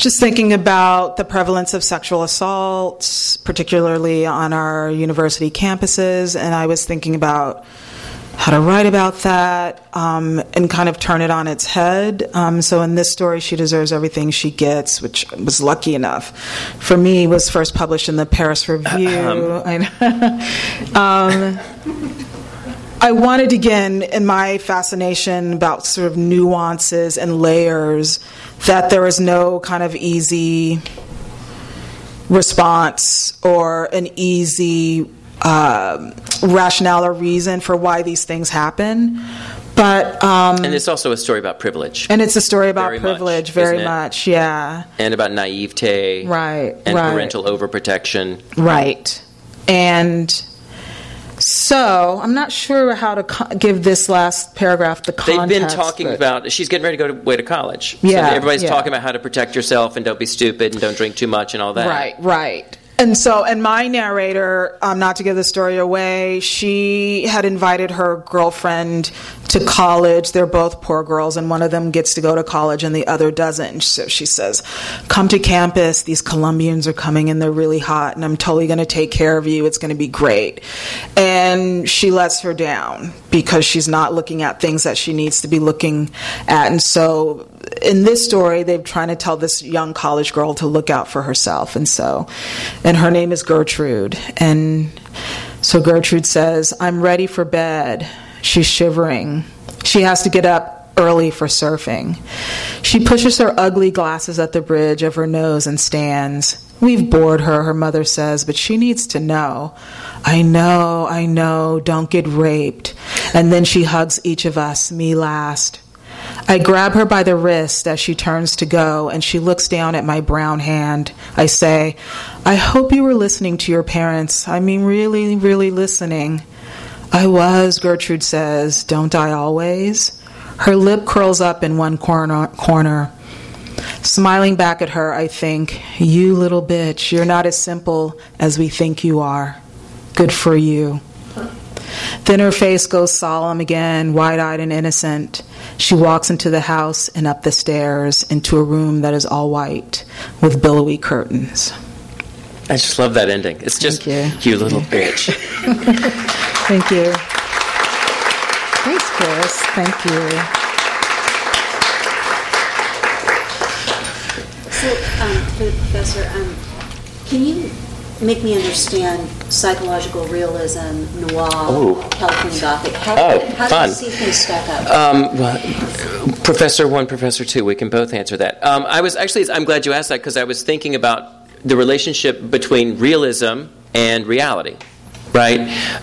Just thinking about the prevalence of sexual assault, particularly on our university campuses, and I was thinking about how to write about that um, and kind of turn it on its head. Um, so in this story, She Deserves Everything She Gets, which was lucky enough for me, was first published in the Paris Review. Uh, um, um, I wanted, again, in my fascination about sort of nuances and layers, that there is no kind of easy response or an easy uh, rationale or reason for why these things happen. But um, and it's also a story about privilege. And it's a story about very privilege, much, very much, yeah. And about naivete. Right, And right. parental overprotection. Right. And... So I'm not sure how to co- give this last paragraph the context. They've been talking but... about she's getting ready to go away to college. Yeah, so everybody's yeah. talking about how to protect yourself and don't be stupid and don't drink too much and all that. Right, right. And so, and my narrator, um, not to give the story away, she had invited her girlfriend to college. They're both poor girls, and one of them gets to go to college and the other doesn't. So she says, come to campus. These Colombians are coming and they're really hot, and I'm totally going to take care of you. It's going to be great. And she lets her down because she's not looking at things that she needs to be looking at. And so in this story, they're trying to tell this young college girl to look out for herself. And so... And her name is Gertrude. And so Gertrude says, I'm ready for bed. She's shivering. She has to get up early for surfing. She pushes her ugly glasses at the bridge of her nose and stands. We've bored her, her mother says, but she needs to know. I know, I know, don't get raped. And then she hugs each of us, me last. I grab her by the wrist as she turns to go, and she looks down at my brown hand. I say, I hope you were listening to your parents. I mean, really, really listening. I was, Gertrude says. Don't I always? Her lip curls up in one corner. corner. Smiling back at her, I think, you little bitch, you're not as simple as we think you are. Good for you. Then her face goes solemn again, wide-eyed and innocent. She walks into the house and up the stairs into a room that is all white with billowy curtains. I just love that ending. It's just you. you little Thank you. bitch. Thank you. Thanks, Chris. Thank you. So, um, Professor, um, can you... make me understand psychological realism, noir, Ooh. California Gothic. How, oh, how fun. do you see things stack up? Um, well, Professor One, Professor Two, we can both answer that. Um, I was actually, I'm glad you asked that because I was thinking about the relationship between realism and reality, right?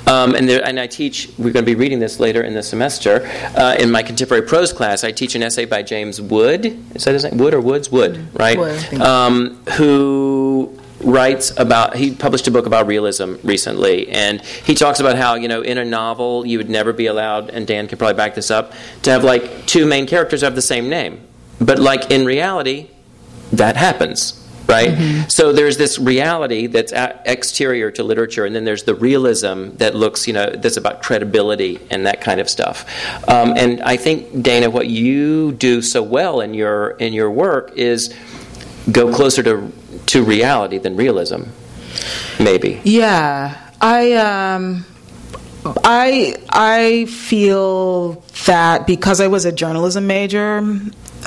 Um, and, there, and I teach, we're going to be reading this later in the semester, uh, in my contemporary prose class, I teach an essay by James Wood. Is that his name? Wood or Woods? Wood, right? Wood, um, who... writes about, he published a book about realism recently, and he talks about how, you know, in a novel you would never be allowed, and Dan can probably back this up, to have like two main characters have the same name. But like in reality, that happens, right? Mm-hmm. So there's this reality that's exterior to literature, and then there's the realism that looks, you know, that's about credibility and that kind of stuff. Um, and I think, Dana, what you do so well in your in your work is go closer to to reality than realism, maybe. Yeah, I um, I I feel that because I was a journalism major,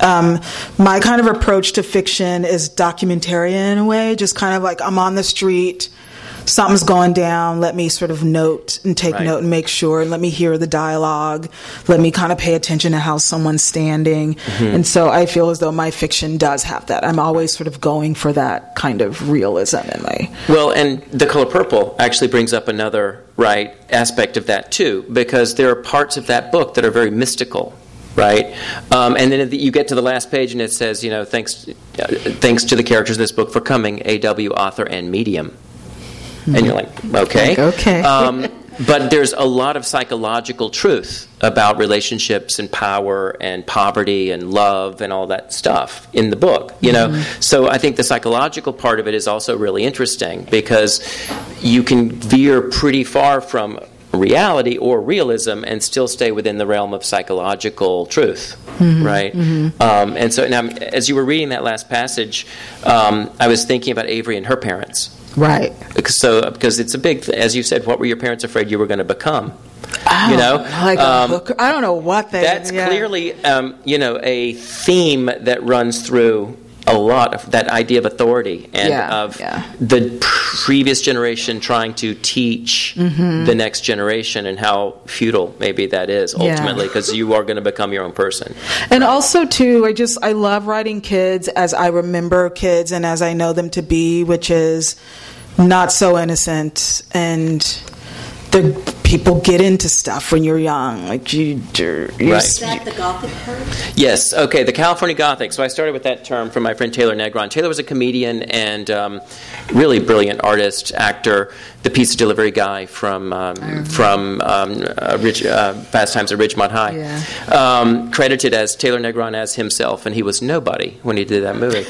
um, my kind of approach to fiction is documentarian in a way. Just kind of like I'm on the street. Something's going down, let me sort of note and take right. note and make sure, and let me hear the dialogue, let me kind of pay attention to how someone's standing. Mm-hmm. And so I feel as though my fiction does have that. I'm always sort of going for that kind of realism in my... Well, and The Color Purple actually brings up another right aspect of that too, because there are parts of that book that are very mystical. Right, um, and then you get to the last page, and it says, you know, thanks, uh, thanks to the characters in this book for coming, A W author and medium. And you're like, okay. Like, okay. Um, but there's a lot of psychological truth about relationships and power and poverty and love and all that stuff in the book, you know. Mm-hmm. So I think the psychological part of it is also really interesting because you can veer pretty far from reality or realism and still stay within the realm of psychological truth, mm-hmm, right? Mm-hmm. Um, and so now, as you were reading that last passage, um, I was thinking about Avery and her parents. Right. So, because it's a big, th- as you said, what were your parents afraid you were going to become? Oh, you know, like um, a hooker. I don't know what they. That's yeah. clearly, um, you know, a theme that runs through a lot of that idea of authority and yeah, of yeah. the previous generation trying to teach mm-hmm. the next generation and how futile maybe that is ultimately because yeah. you are going to become your own person. And right. also too, I just I love writing kids as I remember kids and as I know them to be, which is not so innocent and the people get into stuff when you're young. Like you, you're, you're right. Is that the Gothic term? Yes. Okay, the California Gothic. So I started with that term from my friend Taylor Negron. Taylor was a comedian and um, really brilliant artist, actor, the pizza delivery guy from um, mm-hmm. from um, uh, Ridge, uh, Fast Times at Ridgemont High. Yeah. Um, credited as Taylor Negron as himself, and he was nobody when he did that movie.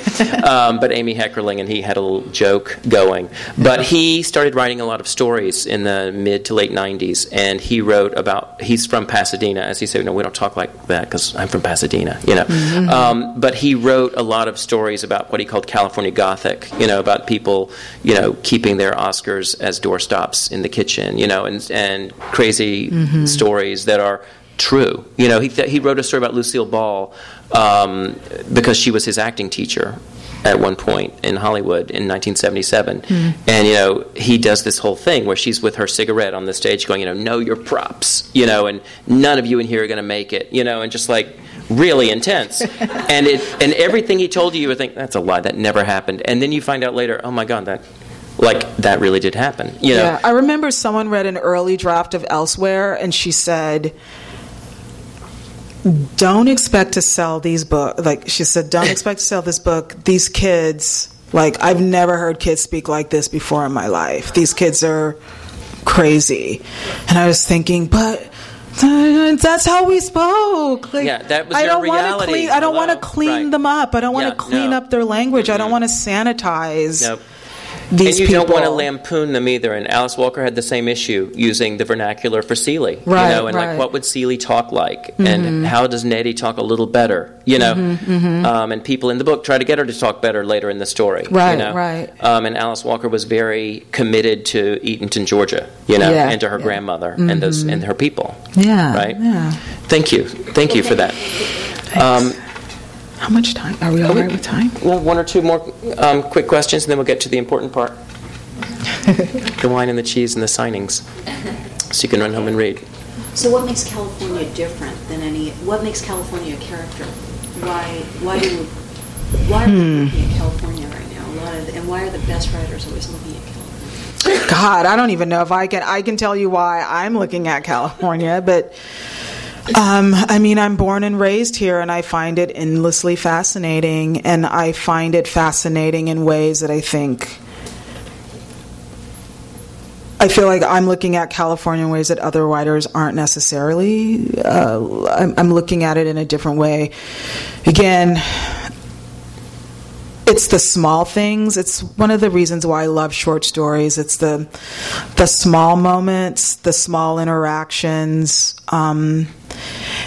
um, but Amy Heckerling and he had a little joke going. But he started writing a lot of stories in the mid to late nineties, and he wrote about, he's from Pasadena, as he said, no, we don't talk like that because I'm from Pasadena, you know. Mm-hmm. Um, but he wrote a lot of stories about what he called California Gothic, you know, about people, you know, keeping their Oscars as doorstops in the kitchen, you know, and and crazy mm-hmm. stories that are true. You know, he th- he wrote a story about Lucille Ball um, because she was his acting teacher at one point in Hollywood in nineteen seventy-seven. Mm-hmm. And, you know, he does this whole thing where she's with her cigarette on the stage going, you know, know your props, you know, and none of you in here are going to make it, you know, and just like really intense. and it and everything he told you, you would think, that's a lie, that never happened. And then you find out later, oh my God, that... Like, that really did happen, you know? Yeah, I remember someone read an early draft of Elsewhere, and she said, don't expect to sell these books. Like, she said, don't expect to sell this book. These kids, like, I've never heard kids speak like this before in my life. These kids are crazy. And I was thinking, but... that's how we spoke. Like, yeah, that was I don't your reality. To clean, I don't want to clean right. them up. I don't want to yeah, clean no. up their language. Mm-hmm. I don't want to sanitize... Nope. These and you people. Don't want to lampoon them either. And Alice Walker had the same issue using the vernacular for Seeley. Right, you know, and right. like what would Seeley talk like? Mm-hmm. And how does Nettie talk a little better? You know, mm-hmm, mm-hmm. Um, and people in the book try to get her to talk better later in the story. Right, you know? right. Um, and Alice Walker was very committed to Eatonton, Georgia. You know, yeah, and to her yeah. grandmother mm-hmm. and those and her people. Yeah, right. Yeah. Thank you, thank you for that. Um, How much time? Are we all right with time? Well, one or two more um, quick questions, and then we'll get to the important part. The wine and the cheese and the signings. So you can run home and read. So what makes California different than any... What makes California a character? Why Why do... Why are we looking at California right now? Why are the, and why are the best writers always looking at California? God, I don't even know if I can... I can tell you why I'm looking at California, but... Um, I mean, I'm born and raised here, and I find it endlessly fascinating, and I find it fascinating in ways that I think... I feel like I'm looking at California in ways that other writers aren't necessarily. Uh, I'm, I'm looking at it in a different way. Again... It's the small things. It's one of the reasons why I love short stories. It's the the small moments, the small interactions, um,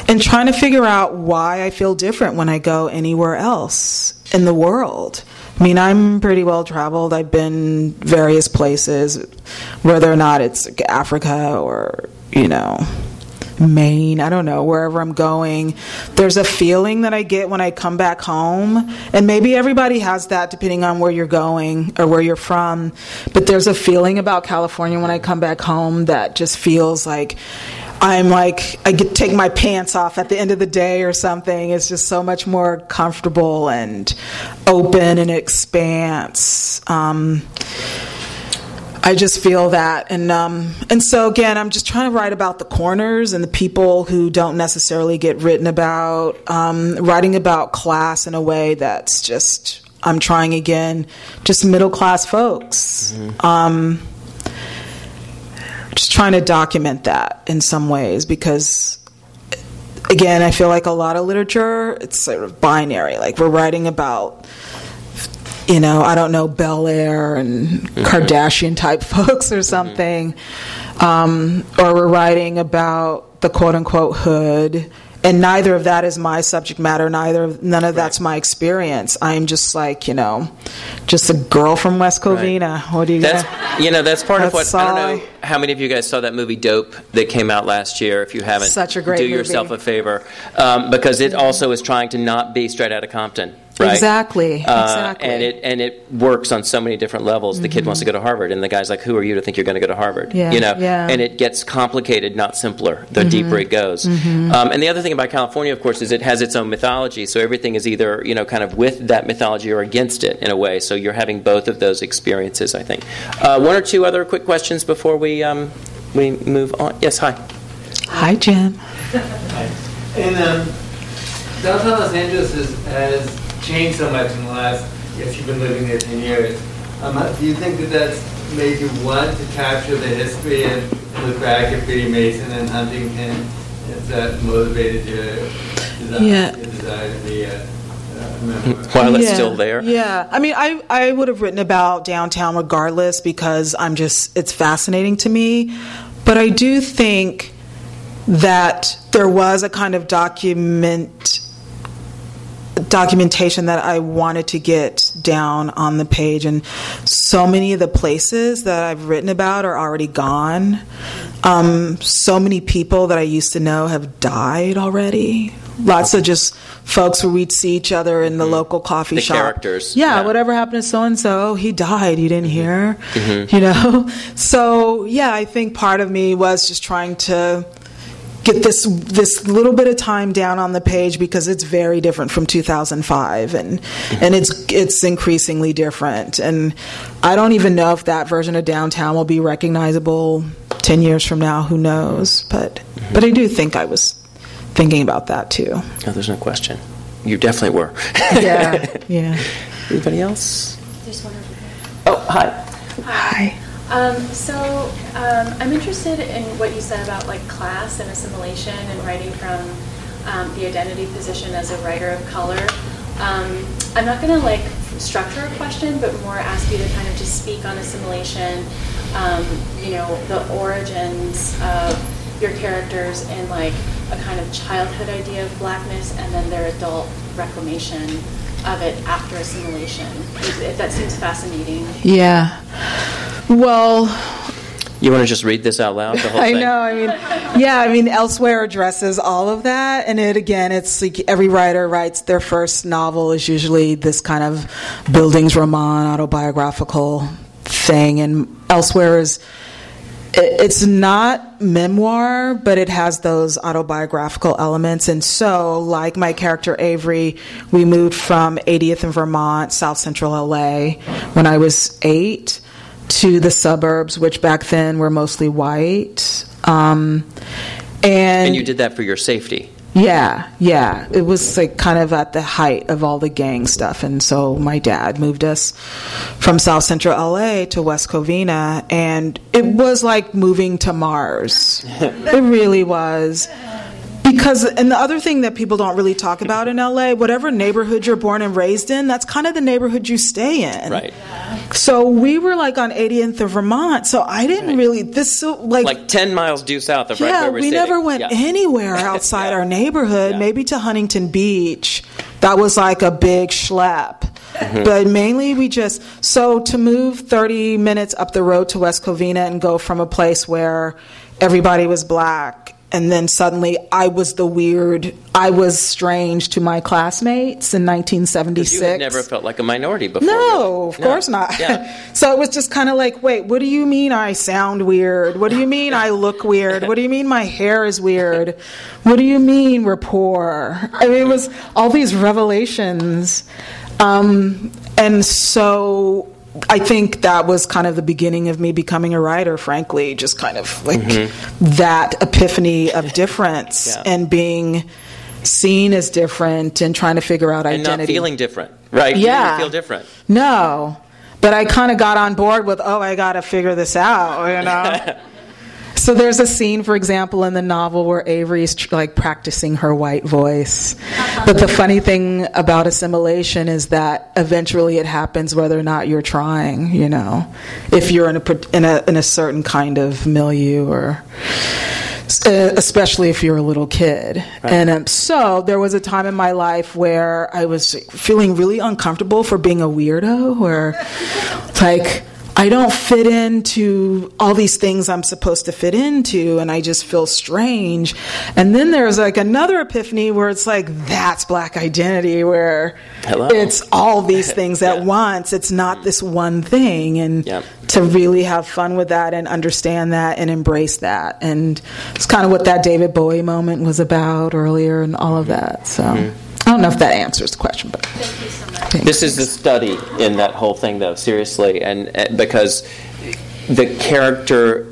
and trying to figure out why I feel different when I go anywhere else in the world. I mean, I'm pretty well traveled. I've been various places, whether or not it's Africa or, you know... Maine, I don't know, wherever I'm going, there's a feeling that I get when I come back home, and maybe everybody has that depending on where you're going or where you're from, but there's a feeling about California when I come back home that just feels like I'm like, I get take my pants off at the end of the day or something. It's just so much more comfortable and open and expanse. Um I just feel that, and um, and so again, I'm just trying to write about the corners and the people who don't necessarily get written about, um, writing about class in a way that's just, I'm trying again, just middle-class folks. Mm-hmm. Um, just trying to document that in some ways, because... Again, I feel like a lot of literature, it's sort of binary, like we're writing about... You know, I don't know, Bel Air and mm-hmm. Kardashian-type folks or something. Mm-hmm. Um, or we're writing about the quote-unquote hood. And neither of that is my subject matter. Neither, None of right. that's my experience. I'm just like, you know, just a girl from West Covina. Right. What do you that's, You know, that's part that's of what, I don't know I, how many of you guys saw that movie Dope that came out last year. If you haven't, such a great do movie. Yourself a favor. Um, because it also is trying to not be straight out of Compton. Right? Exactly. Uh, exactly. And it and it works on so many different levels. Mm-hmm. The kid wants to go to Harvard, and the guy's like, "Who are you to think you're going to go to Harvard?" Yeah, you know. Yeah. And it gets complicated, not simpler, the mm-hmm. deeper it goes. Mm-hmm. Um, and the other thing about California, of course, is it has its own mythology. So everything is either, you know, kind of with that mythology or against it in a way. So you're having both of those experiences, I think. Uh, one or two other quick questions before we um, we move on. Yes, hi. Hi, Jim. Hi. And um, downtown Los Angeles is, has changed so much in the last, yes, you've been living there ten years. Um, do you think that that's made you want to capture the history and look back at Biddy Mason and Huntington? Has that motivated your desire, yeah. your desire to be a... While it's yeah. still there. Yeah. I mean, I, I would have written about downtown regardless because I'm just, it's fascinating to me. But I do think that there was a kind of document, documentation that I wanted to get down on the page. And so many of the places that I've written about are already gone. Um, so many people that I used to know have died already. Lots of just folks where we'd see each other in the mm-hmm. local coffee the shop. Characters. Yeah, yeah, whatever happened to so-and-so, he died, you didn't mm-hmm. hear, mm-hmm. you know? So, yeah, I think part of me was just trying to get this this little bit of time down on the page because it's very different from two thousand five, and mm-hmm. and it's it's increasingly different. And I don't even know if that version of downtown will be recognizable ten years from now, who knows? But mm-hmm. but I do think I was... thinking about that too. No, there's no question. You definitely were. yeah, yeah. Anybody else? There's one over here. Oh, hi. Hi. Um, so um, I'm interested in what you said about like class and assimilation and writing from um, the identity position as a writer of color. Um, I'm not going to like structure a question, but more ask you to kind of just speak on assimilation. Um, you know, the origins of your characters and like. A kind of childhood idea of blackness and then their adult reclamation of it after assimilation. That seems fascinating. Yeah. Well... You want to just read this out loud, the whole I thing? I know, I mean, yeah, I mean, Elsewhere addresses all of that, and it, again, it's like every writer writes their first novel is usually this kind of buildings roman, autobiographical thing, and Elsewhere is... It's not memoir, but it has those autobiographical elements. And so, like my character Avery, we moved from eightieth and Vermont, South Central L A, when I was eight, to the suburbs, which back then were mostly white. Um, and, and you did that for your safety. Yeah, yeah. It was like kind of at the height of all the gang stuff. And so my dad moved us from South Central L A to West Covina. And it was like moving to Mars. It really was. Because, and the other thing that people don't really talk about in L A, whatever neighborhood you're born and raised in, that's kind of the neighborhood you stay in. Right. Yeah. So we were like on eightieth of Vermont, so I didn't right. really, this, so like. Like ten miles due south of yeah, right where we're we standing. Never went yeah. anywhere outside yeah. our neighborhood, yeah. maybe to Huntington Beach. That was like a big schlep. Mm-hmm. But mainly we just, so to move thirty minutes up the road to West Covina and go from a place where everybody was black. And then suddenly I was the weird, I was strange to my classmates in nineteen seventy-six. You had never felt like a minority before. No, really. of no. course not. Yeah. So it was just kind of like, wait, what do you mean I sound weird? What do you mean I look weird? What do you mean my hair is weird? What do you mean we're poor? I mean, it was all these revelations. Um, and so... I think that was kind of the beginning of me becoming a writer, frankly, just kind of like mm-hmm. that epiphany of difference yeah. and being seen as different and trying to figure out identity. And not feeling different, right? Yeah. You didn't feel different. No. But I kind of got on board with, oh, I got to figure this out, you know? So there's a scene, for example, in the novel where Avery's like practicing her white voice. But the funny thing about assimilation is that eventually it happens whether or not you're trying, you know, if you're in a in a, in a certain kind of milieu or especially if you're a little kid. Right. And um, so there was a time in my life where I was feeling really uncomfortable for being a weirdo or like... I don't fit into all these things I'm supposed to fit into, and I just feel strange. And then there's like another epiphany where it's like, that's black identity, where Hello. It's all these things yeah. at once. It's not this one thing. And yeah. to really have fun with that and understand that and embrace that. And it's kind of what that David Bowie moment was about earlier and all of that. So mm-hmm. I don't know if that answers the question, but... Thank you so much. This is the study in that whole thing, though, seriously, and, and because the character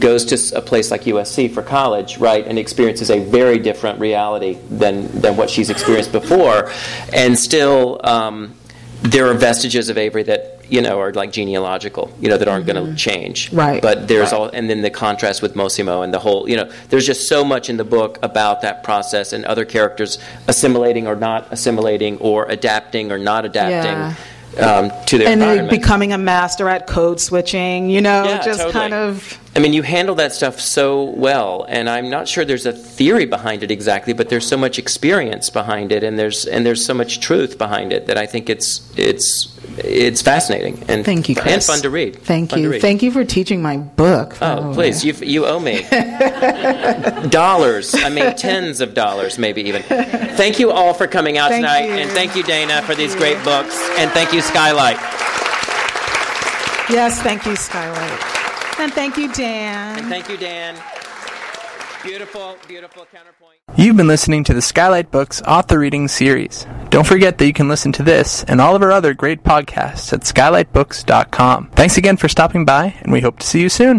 goes to a place like U S C for college, right, and experiences a very different reality than, than what she's experienced before. And still, um, there are vestiges of Avery that, you know, are like genealogical, you know, that aren't mm-hmm. going to change. Right. But there's right. all, and then the contrast with Massimo and the whole, you know, there's just so much in the book about that process and other characters assimilating or not assimilating or adapting or not adapting. Yeah. Um, to their and environment. And becoming a master at code switching, you know, yeah, just totally. kind of... I mean, you handle that stuff so well, and I'm not sure there's a theory behind it exactly, but there's so much experience behind it, and there's and there's so much truth behind it that I think it's it's it's fascinating and thank you, Chris. And fun to read. Thank fun you, read. Thank you for teaching my book. Oh, please, you you owe me dollars. I mean, tens of dollars, maybe even. Thank you all for coming out thank tonight, you. And thank you, Dana, thank for these you. Great books, and thank you, Skylight. Yes, thank you, Skylight. And thank you, Dan. And thank you, Dan. Beautiful, beautiful counterpoint. You've been listening to the Skylight Books Author Reading Series. Don't forget that you can listen to this and all of our other great podcasts at skylight books dot com. Thanks again for stopping by, and we hope to see you soon.